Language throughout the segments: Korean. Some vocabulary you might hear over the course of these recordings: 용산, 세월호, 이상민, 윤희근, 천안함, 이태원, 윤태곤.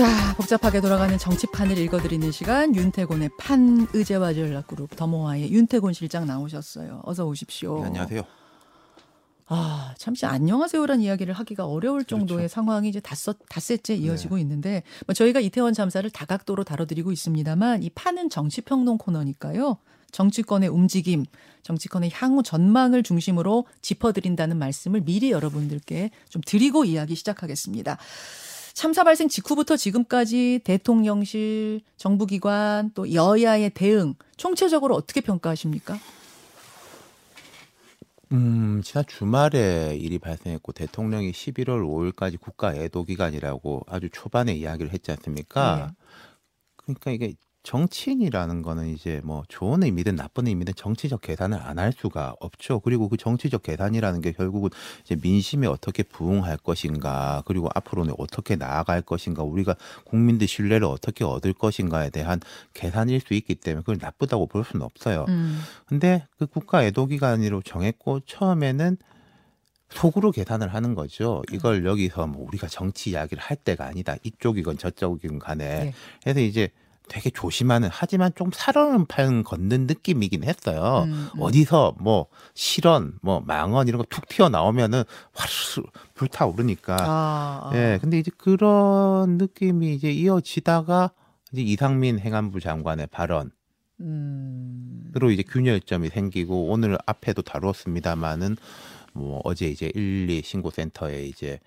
자, 복잡하게 돌아가는 정치판을 읽어드리는 시간, 윤태곤의 판의제와 전략그룹 더모아의 윤태곤 실장 나오셨어요. 어서 오십시오. 네, 안녕하세요. 아, 참, 안녕하세요란 이야기를 하기가 어려울 정도의 그렇죠. 상황이 이제 닷새째 이어지고 네. 있는데, 저희가 이태원 참사를 다각도로 다뤄드리고 있습니다만, 이 판은 정치평론 코너니까요. 정치권의 움직임, 정치권의 향후 전망을 중심으로 짚어드린다는 말씀을 미리 여러분들께 좀 드리고 이야기 시작하겠습니다. 참사 발생 직후부터 지금까지 대통령실, 정부기관, 또 여야의 대응, 총체적으로 어떻게 평가하십니까? 지난 주말에 일이 발생했고 대통령이 11월 5일까지 국가 애도 기간이라고 아주 초반에 이야기를 했지 않습니까? 네. 그러니까 이게 정치인이라는 거는 이제 뭐 좋은 의미든 나쁜 의미든 정치적 계산을 안 할 수가 없죠. 그리고 그 정치적 계산이라는 게 결국은 이제 민심에 어떻게 부응할 것인가, 그리고 앞으로는 어떻게 나아갈 것인가, 우리가 국민들 신뢰를 어떻게 얻을 것인가에 대한 계산일 수 있기 때문에 그걸 나쁘다고 볼 수는 없어요. 근데 그 국가 애도기간으로 정했고 처음에는 속으로 계산을 하는 거죠. 이걸 여기서 뭐 우리가 정치 이야기를 할 때가 아니다. 이쪽이건 저쪽이건 간에. 그래서 이제 되게 조심하는, 하지만 좀 살얼음 판 걷는 느낌이긴 했어요. 어디서 뭐 실언, 뭐 망언 이런 거 툭 튀어나오면은 화르르 불타오르니까. 예, 근데 이제 그런 느낌이 이제 이어지다가 이제 이상민 행안부 장관의 발언. 으로 이제 균열점이 생기고, 오늘 앞에도 다루었습니다만은 뭐 어제 이제 112 신고센터에 이제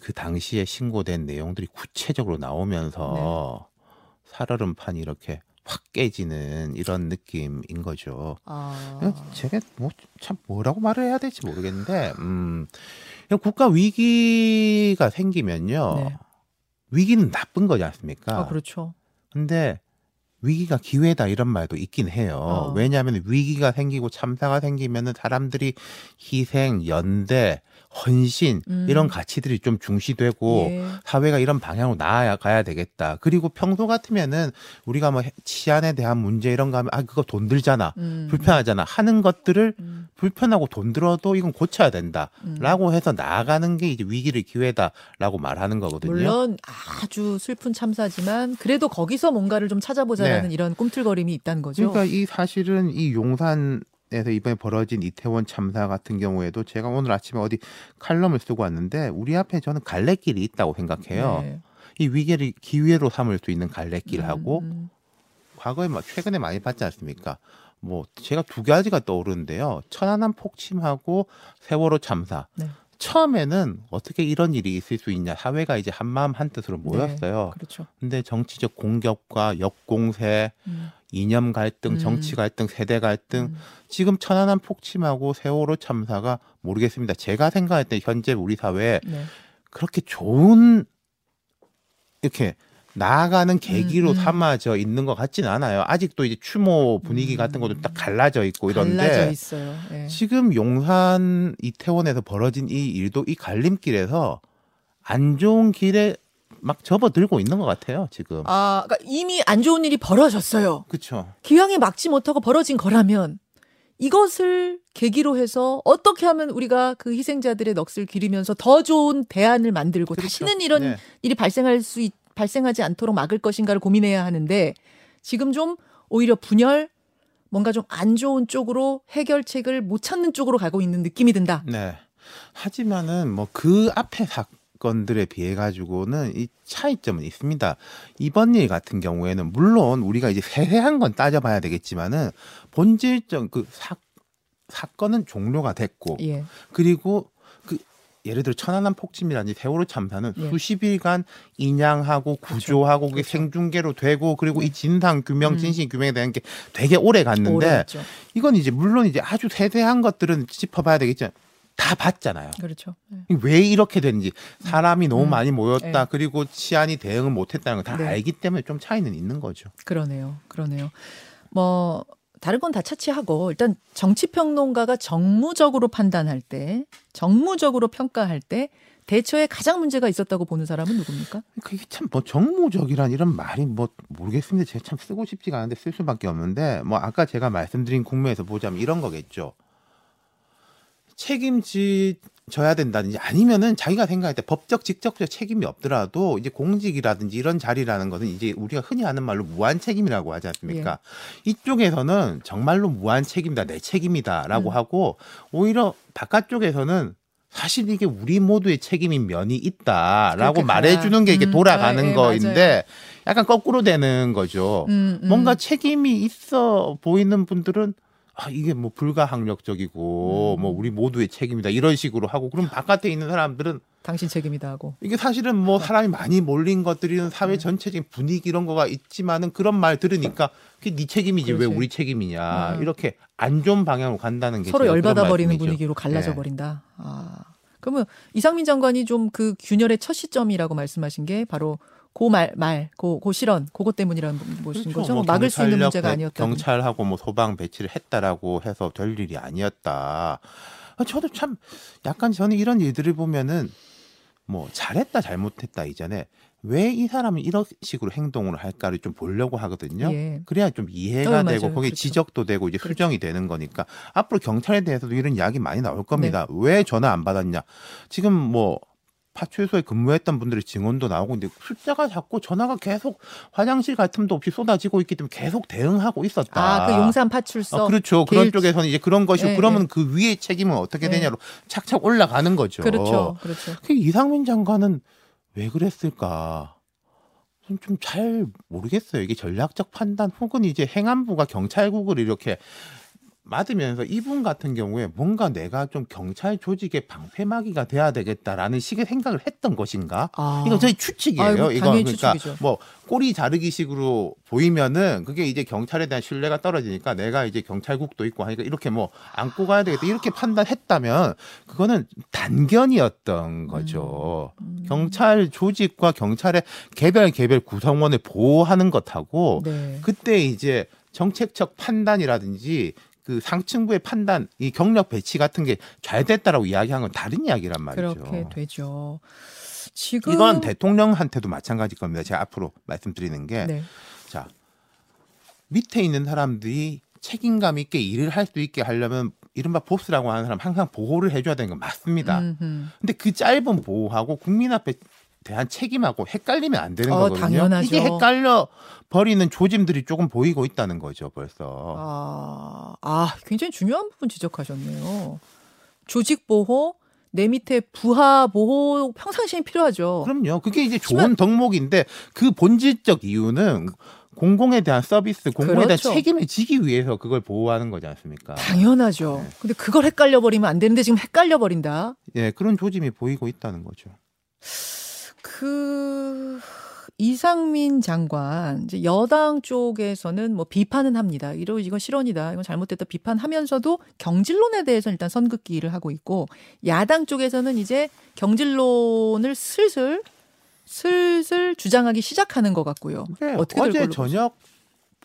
그 당시에 신고된 내용들이 구체적으로 나오면서 네. 살얼음판이 이렇게 확 깨지는 이런 느낌인 거죠. 제가 뭐 참 뭐라고 말을 해야 될지 모르겠는데 국가 위기가 생기면요. 네. 위기는 나쁜 거지 않습니까? 그렇죠. 근데 위기가 기회다 이런 말도 있긴 해요. 왜냐하면 위기가 생기고 참사가 생기면은 사람들이 희생, 연대, 헌신 이런 가치들이 좀 중시되고 예. 사회가 이런 방향으로 나아가야 되겠다. 그리고 평소 같으면은 우리가 뭐 치안에 대한 문제 이런 거 하면 아 그거 돈 들잖아, 불편하잖아 하는 것들을 불편하고 돈 들어도 이건 고쳐야 된다라고 해서 나아가는 게 이제 위기를 기회다라고 말하는 거거든요. 물론 아주 슬픈 참사지만 그래도 거기서 뭔가를 좀 찾아보자. 네. 이런 꿈틀거림이 있다는 거죠. 그러니까 이 사실은 이 용산에서 이번에 벌어진 이태원 참사 같은 경우에도 제가 오늘 아침에 어디 칼럼을 쓰고 왔는데 우리 앞에 저는 갈래길이 있다고 생각해요. 네. 이 위기를 기회로 삼을 수 있는 갈래길하고 과거에 최근에 많이 봤지 않습니까? 뭐 제가 두 가지가 떠오르는데요. 천안함 폭침하고 세월호 참사. 네. 처음에는 어떻게 이런 일이 있을 수 있냐. 사회가 이제 한마음 한뜻으로 모였어요. 네, 그렇죠. 근데 정치적 공격과 역공세, 이념 갈등, 정치 갈등, 세대 갈등. 지금 천안함 폭침하고 세월호 참사가 모르겠습니다. 제가 생각할 때 현재 우리 사회에 네. 그렇게 좋은 이렇게 나아가는 계기로 삼아져 있는 것 같진 않아요. 아직도 이제 추모 분위기 같은 것도 딱 갈라져 있고 이런데 갈라져 있어요. 예. 지금 용산 이태원에서 벌어진 이 일도 이 갈림길에서 안 좋은 길에 막 접어들고 있는 것 같아요. 지금 그러니까 이미 안 좋은 일이 벌어졌어요. 그렇죠. 기왕에 막지 못하고 벌어진 거라면 이것을 계기로 해서 어떻게 하면 우리가 그 희생자들의 넋을 기리면서 더 좋은 대안을 만들고 그렇죠. 다시는 이런 네. 일이 발생하지 않도록 막을 것인가를 고민해야 하는데 지금 좀 오히려 분열, 뭔가 좀 안 좋은 쪽으로 해결책을 못 찾는 쪽으로 가고 있는 느낌이 든다. 네. 하지만은 뭐 그 앞에 사건들에 비해 가지고는 이 차이점은 있습니다. 이번 일 같은 경우에는 물론 우리가 이제 세세한 건 따져봐야 되겠지만은 본질적 그 사건은 종료가 됐고 예. 그리고 예를 들어 천안함 폭침이라든지 세월호 참사는 예. 수십일간 인양하고 구조하고 그렇죠. 그게 생중계로 되고 그리고 이 진상 규명, 진실 규명에 대한 게 되게 오래 갔는데 이건 이제 물론 이제 아주 세세한 것들은 짚어봐야 되겠지만 다 봤잖아요. 그렇죠. 네. 왜 이렇게 됐는지 사람이 너무 많이 모였다. 네. 그리고 치안이 대응을 못했다는 걸 다 네. 알기 때문에 좀 차이는 있는 거죠. 그러네요. 뭐 다른 건 다 차치하고 일단 정치평론가가 정무적으로 판단할 때, 정무적으로 평가할 때 대처에 가장 문제가 있었다고 보는 사람은 누굽니까? 그게 참 뭐 정무적이란 이런 말이 뭐 모르겠습니다. 제가 참 쓰고 싶지가 않은데 쓸 수밖에 없는데 뭐 아까 제가 말씀드린 국면에서 보자면 이런 거겠죠. 책임져야 된다든지 아니면은 자기가 생각할 때 법적 직접적 책임이 없더라도 이제 공직이라든지 이런 자리라는 것은 이제 우리가 흔히 하는 말로 무한 책임이라고 하지 않습니까? 예. 이쪽에서는 정말로 무한 책임이다, 내 책임이다라고 하고, 오히려 바깥쪽에서는 사실 이게 우리 모두의 책임인 면이 있다라고 말해주는 게 이게 돌아가는 거인데, 맞아요. 약간 거꾸로 되는 거죠. 뭔가 책임이 있어 보이는 분들은 아, 이게 뭐 불가항력적이고 뭐 우리 모두의 책임이다 이런 식으로 하고, 그럼 바깥에 있는 사람들은 당신 책임이다 하고, 이게 사실은 뭐 사람이 많이 몰린 것들이 사회 전체적인 분위기 이런 거가 있지만은 그런 말 들으니까 그게 네 책임이지 그렇지. 왜 우리 책임이냐 이렇게 안 좋은 방향으로 간다는 게 서로 열받아 버리는 분위기로 갈라져 버린다. 아, 그러면 이상민 장관이 좀 그 균열의 첫 시점이라고 말씀하신 게 바로 그 실언, 그것 때문이라는 보신 거죠? 뭐 막을 수 있는 문제가 아니었다. 경찰하고 뭐 소방 배치를 했다라고 해서 될 일이 아니었다. 저도 참 약간 저는 이런 일들을 보면은 뭐 잘했다 잘못했다 이전에 왜 이 사람은 이런 식으로 행동을 할까를 좀 보려고 하거든요. 예. 그래야 좀 이해가 되고 거기에 그렇죠. 지적도 되고 이제 수정이 되는 거니까 앞으로 경찰에 대해서도 이런 이야기 많이 나올 겁니다. 네. 왜 전화 안 받았냐? 지금 뭐 파출소에 근무했던 분들의 증언도 나오고 있는데 숫자가 자꾸 전화가 계속 화장실 갈 틈도 없이 쏟아지고 있기 때문에 계속 대응하고 있었다. 아, 그 용산 파출소. 그렇죠. 그런 쪽에서는 이제 그런 것이고 그러면 그 위의 책임은 어떻게 되냐로 착착 올라가는 거죠. 그렇죠. 그렇죠. 이상민 장관은 왜 그랬을까? 좀 잘 모르겠어요. 이게 전략적 판단 혹은 이제 행안부가 경찰국을 이렇게 맞으면서 이분 같은 경우에 뭔가 내가 좀 경찰 조직의 방패막이가 돼야 되겠다라는 식의 생각을 했던 것인가? 아. 이거 저희 추측이에요. 아이고, 이거 그러니까 추측이죠. 뭐 꼬리 자르기식으로 보이면은 그게 이제 경찰에 대한 신뢰가 떨어지니까 내가 이제 경찰국도 있고 하니까 이렇게 뭐 안고 가야 되겠다 이렇게 판단했다면 그거는 단견이었던 거죠. 경찰 조직과 경찰의 개별 구성원을 보호하는 것하고 그때 이제 정책적 판단이라든지 그 상층부의 판단, 이 경력 배치 같은 게 잘 됐다라고 이야기한 건 다른 이야기란 말이죠. 그렇게 되죠. 지금 이건 대통령한테도 마찬가지일 겁니다. 제가 앞으로 말씀드리는 게 자, 밑에 있는 사람들이 책임감 있게 일을 할 수 있게 하려면 이른바 보스라고 하는 사람 항상 보호를 해줘야 되는 건 맞습니다. 근데 그 짧은 보호하고 국민 앞에 대한 책임하고 헷갈리면 안 되는 거거든요. 당연하죠. 이게 헷갈려 버리는 조짐들이 조금 보이고 있다는 거죠, 벌써. 아, 굉장히 중요한 부분 지적하셨네요. 조직 보호, 내 밑에 부하 보호 평상시에 필요하죠. 그럼요. 그게 이제 좋은 덕목인데 그 본질적 이유는 공공에 대한 서비스, 공공에 대한 책임을 지기 위해서 그걸 보호하는 거지 않습니까? 당연하죠. 근데 그걸 헷갈려 버리면 안 되는데 지금 헷갈려 버린다. 예, 그런 조짐이 보이고 있다는 거죠. 그 이상민 장관 이제 여당 쪽에서는 뭐 비판은 합니다. 이건 실언이다, 이건 잘못됐다 비판하면서도 경질론에 대해서는 일단 선긋기를 하고 있고, 야당 쪽에서는 이제 경질론을 슬슬 주장하기 시작하는 것 같고요. 어떻게 어제 저녁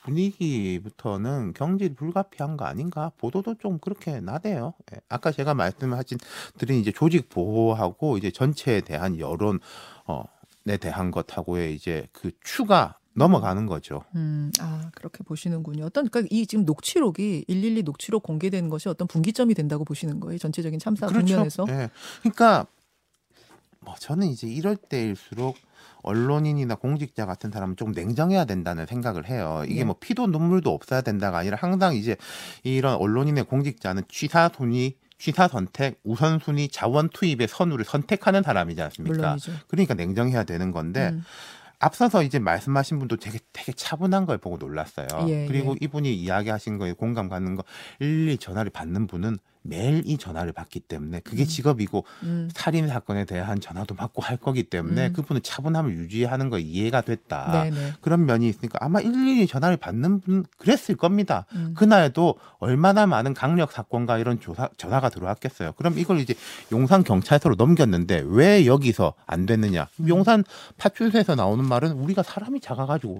분위기부터는 경질 불가피한 거 아닌가? 보도도 좀 그렇게 나대요. 아까 제가 말씀드린 이제 조직 보호하고 이제 전체에 대한 여론에 대한 것하고의 이제 그 추가 넘어가는 거죠. 아, 그렇게 보시는군요. 그러니까 이 지금 녹취록이 112 녹취록 공개된 것이 어떤 분기점이 된다고 보시는 거예요? 전체적인 참사 국면에서. 네. 그러니까 뭐 저는 이제 이럴 때일수록 언론인이나 공직자 같은 사람은 좀 냉정해야 된다는 생각을 해요. 이게 뭐 피도 눈물도 없어야 된다가 아니라 항상 이제 이런 언론인의 공직자는 취사선택, 우선순위, 자원투입의 선우를 선택하는 사람이지 않습니까? 물론이죠. 그러니까 냉정해야 되는 건데 앞서서 이제 말씀하신 분도 되게 차분한 걸 보고 놀랐어요. 그리고 이분이 이야기하신 거에 공감 가는 거 112 전화를 받는 분은 매일 이 전화를 받기 때문에 그게 직업이고 살인 사건에 대한 전화도 받고 할 거기 때문에 그분은 차분함을 유지하는 거 이해가 됐다. 그런 면이 있으니까 아마 112 전화를 받는 분 그랬을 겁니다. 그날도 얼마나 많은 강력 사건과 이런 전화가 들어왔겠어요. 그럼 이걸 이제 용산 경찰서로 넘겼는데 왜 여기서 안 됐느냐? 용산 파출소에서 나오는 말은 우리가 사람이 작아가지고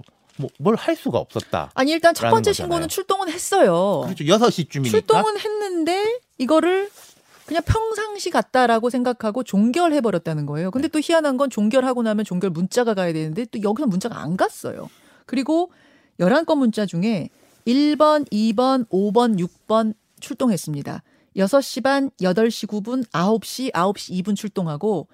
뭘 할 수가 없었다. 아니, 일단 첫 번째 신고는 출동은 했어요. 그렇죠. 6시쯤이니까. 출동은 했는데 이거를 그냥 평상시 같다라고 생각하고 종결해버렸다는 거예요. 근데 또 희한한 건 종결하고 나면 종결 문자가 가야 되는데 또 여기서 문자가 안 갔어요. 그리고 11건 문자 중에 1번, 2번, 5번, 6번 출동했습니다. 6시 반, 8시 9분, 9시, 9시 2분 출동하고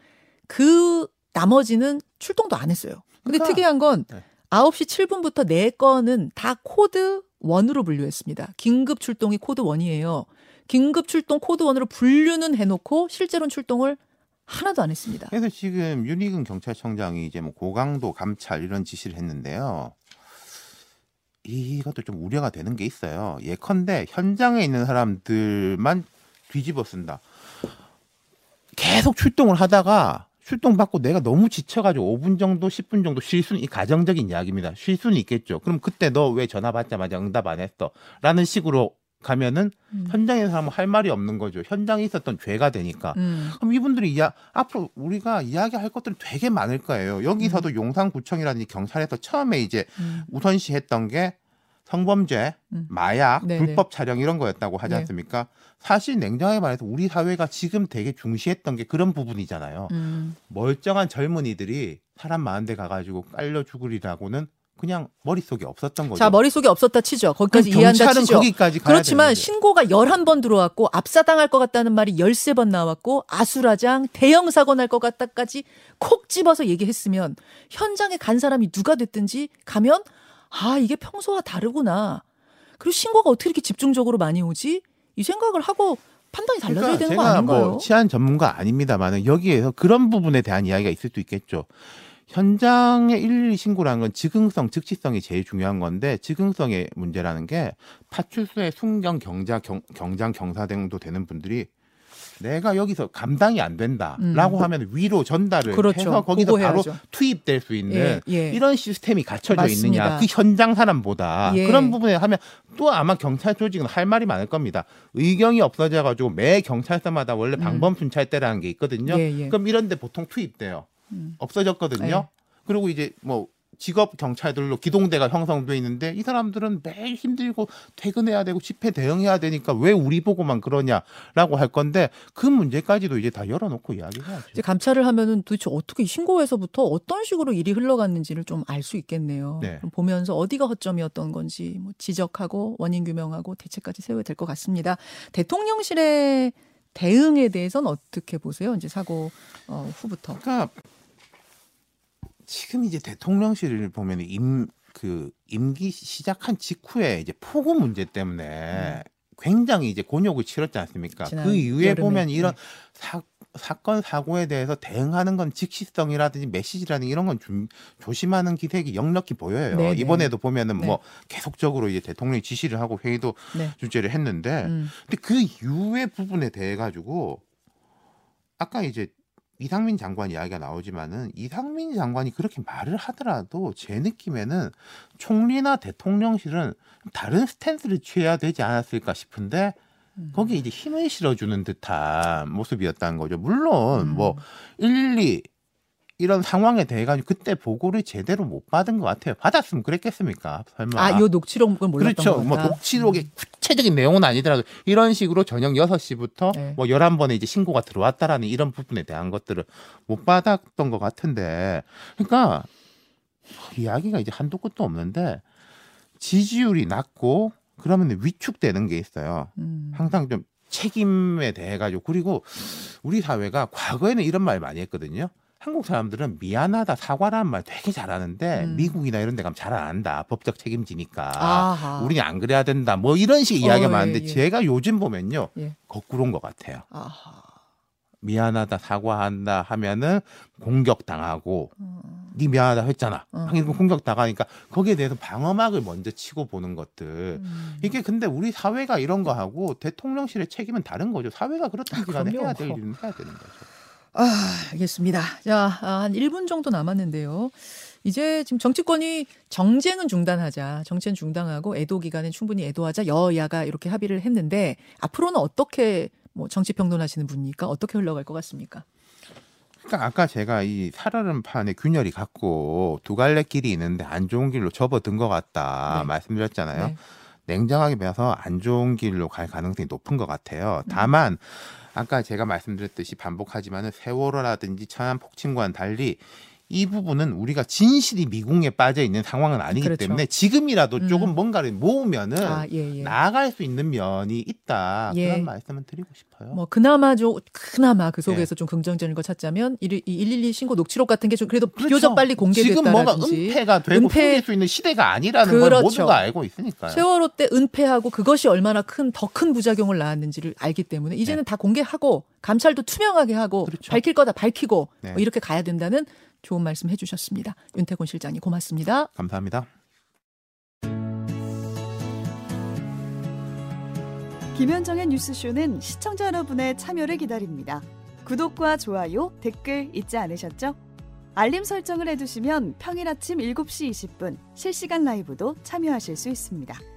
그 나머지는 출동도 안 했어요. 근데 그러니까, 특이한 건 9시 7분부터 4건은 다 코드 1으로 분류했습니다. 긴급 출동이 코드 1이에요. 긴급 출동 코드 1으로 분류는 해놓고 실제로는 출동을 하나도 안 했습니다. 그래서 지금 윤희근 경찰청장이 이제 뭐 고강도 감찰 이런 지시를 했는데요. 이것도 좀 우려가 되는 게 있어요. 예컨대 현장에 있는 사람들만 뒤집어 쓴다. 계속 출동을 하다가 출동받고 내가 너무 지쳐가지고 5분 정도 10분 정도 쉴 수는, 이 가정적인 이야기입니다. 쉴 수는 있겠죠. 그럼 그때 너 왜 전화 받자마자 응답 안 했어? 라는 식으로 가면은 현장에 사람은 할 말이 없는 거죠. 현장에 있었던 죄가 되니까. 그럼 이분들이 앞으로 우리가 이야기할 것들은 되게 많을 거예요. 여기서도 용산구청이라든지 경찰에서 처음에 이제 우선시했던 게 성범죄, 마약, 네네. 불법 촬영 이런 거였다고 하지 않습니까? 네. 사실 냉정하게 말해서 우리 사회가 지금 되게 중시했던 게 그런 부분이잖아요. 멀쩡한 젊은이들이 사람 많은 데 가가지고 깔려 죽으리라고는 그냥 머릿속에 없었던 거죠. 자, 머릿속에 없었다 치죠. 거기까지 이해한다 치죠. 거기까지 가야 그렇지만 되는데. 신고가 11번 들어왔고 압사당할 것 같다는 말이 13번 나왔고 아수라장, 대형사고 날 것 같다까지 콕 집어서 얘기했으면 현장에 간 사람이 누가 됐든지 가면 아, 이게 평소와 다르구나. 그리고 신고가 어떻게 이렇게 집중적으로 많이 오지? 이 생각을 하고 판단이 달라져야 되는 거 아닌가요? 제가 뭐 치안 전문가 아닙니다만 여기에서 그런 부분에 대한 이야기가 있을 수도 있겠죠. 현장의 112 신고라는 건 즉응성, 즉시성이 제일 중요한 건데 즉응성의 문제라는 게 파출소에 순경, 경장, 경사 등도 되는 분들이 내가 여기서 감당이 안 된다라고 하면 위로 전달을 해서 거기서 바로 투입될 수 있는 이런 시스템이 갖춰져 맞습니다. 있느냐. 그 현장 사람보다 그런 부분에 하면 또 아마 경찰 조직은 할 말이 많을 겁니다. 의경이 없어져가지고 매 경찰서마다 원래 방범 순찰대라는 게 있거든요. 그럼 이런 데 보통 투입돼요. 없어졌거든요. 그리고 이제 뭐 직업 경찰들로 기동대가 형성돼 있는데 이 사람들은 매일 힘들고 퇴근해야 되고 집회 대응해야 되니까 왜 우리 보고만 그러냐라고 할 건데 그 문제까지도 이제 다 열어놓고 이야기해야죠. 이제 감찰을 하면은 도대체 어떻게 신고해서부터 어떤 식으로 일이 흘러갔는지를 좀 알 수 있겠네요. 네. 그럼 보면서 어디가 허점이었던 건지 뭐 지적하고 원인 규명하고 대책까지 세워야 될 것 같습니다. 대통령실의 대응에 대해서는 어떻게 보세요? 이제 사고 후부터. 그러니까 지금 이제 대통령실을 보면 임기 시작한 직후에 이제 폭우 문제 때문에 굉장히 이제 곤욕을 치렀지 않습니까? 그 이후에 여름에, 보면 이런 사건 사고에 대해서 대응하는 건 즉시성이라든지 메시지라든지 이런 건 조심하는 기색이 역력히 보여요. 네네. 이번에도 보면은 뭐 계속적으로 이제 대통령이 지시를 하고 회의도 주재를 했는데, 근데 그 이후의 부분에 대해 가지고 아까 이제. 이상민 장관 이야기가 나오지만은 이상민 장관이 그렇게 말을 하더라도 제 느낌에는 총리나 대통령실은 다른 스탠스를 취해야 되지 않았을까 싶은데 거기에 이제 힘을 실어주는 듯한 모습이었다는 거죠. 물론 뭐 112 이런 상황에 대해 가지고 그때 보고를 제대로 못 받은 것 같아요. 받았으면 그랬겠습니까? 설마. 아, 요 녹취록은 몰랐던 거죠. 그렇죠. 뭐 녹취록의 구체적인 내용은 아니더라도 이런 식으로 저녁 6시부터 뭐 11번에 이제 신고가 들어왔다라는 이런 부분에 대한 것들을 못 받았던 것 같은데, 그러니까 이야기가 이제 한도 끝도 없는데 지지율이 낮고 그러면 위축되는 게 있어요. 항상 좀 책임에 대해 가지고. 그리고 우리 사회가 과거에는 이런 말 많이 했거든요. 한국 사람들은 미안하다, 사과라는 말 되게 잘하는데 미국이나 이런 데 가면 잘 안 한다. 법적 책임지니까. 아하. 우리는 안 그래야 된다. 뭐 이런 식의 이야기가 많은데 제가 요즘 보면요. 거꾸로인 것 같아요. 아하. 미안하다, 사과한다 하면은 공격당하고 네 미안하다 했잖아. 공격당하니까 거기에 대해서 방어막을 먼저 치고 보는 것들. 이게 근데 우리 사회가 이런 거하고 대통령실의 책임은 다른 거죠. 사회가 그렇다는 기간에 해야 될 일은 해야 되는 거죠. 아, 알겠습니다. 자, 한 1분 정도 남았는데요. 이제 지금 정치권이 정쟁은 중단하자, 정치는 중단하고 애도 기간에 충분히 애도하자 여야가 이렇게 합의를 했는데 앞으로는 어떻게 뭐 정치 평론하시는 분이니까 어떻게 흘러갈 것 같습니까? 그러니까 아까 제가 이 살얼음 판에 균열이 갔고 두 갈래 길이 있는데 안 좋은 길로 접어든 것 같다 말씀드렸잖아요. 냉정하게 봐서 안 좋은 길로 갈 가능성이 높은 것 같아요. 다만 아까 제가 말씀드렸듯이 반복하지만은 세월호라든지 천안 폭침과는 달리 이 부분은 우리가 진실이 미궁에 빠져 있는 상황은 아니기 그렇죠. 때문에 지금이라도 조금 뭔가를 모으면은 나아갈 수 있는 면이 있다. 그런 말씀을 드리고 싶어요. 뭐 그나마 그 속에서 좀 긍정적인 걸 찾자면 112 신고 녹취록 같은 게 좀 그래도 비교적 빨리 공개됐다라든지 지금 뭔가 은폐가 되고 숨길 수 있는 시대가 아니라는 걸 모두가 알고 있으니까요. 세월호 때 은폐하고 그것이 얼마나 더 큰 부작용을 낳았는지를 알기 때문에 이제는 다 공개하고 감찰도 투명하게 하고 밝힐 거다 밝히고 뭐 이렇게 가야 된다는 좋은 말씀 해주셨습니다. 윤태곤 실장님 고맙습니다. 감사합니다. 김현정의 뉴스쇼는 시청자 여러분의 참여를 기다립니다. 구독과 좋아요, 댓글 잊지 않으셨죠? 알림 설정을 해두시면 평일 아침 7시 20분 실시간 라이브도 참여하실 수 있습니다.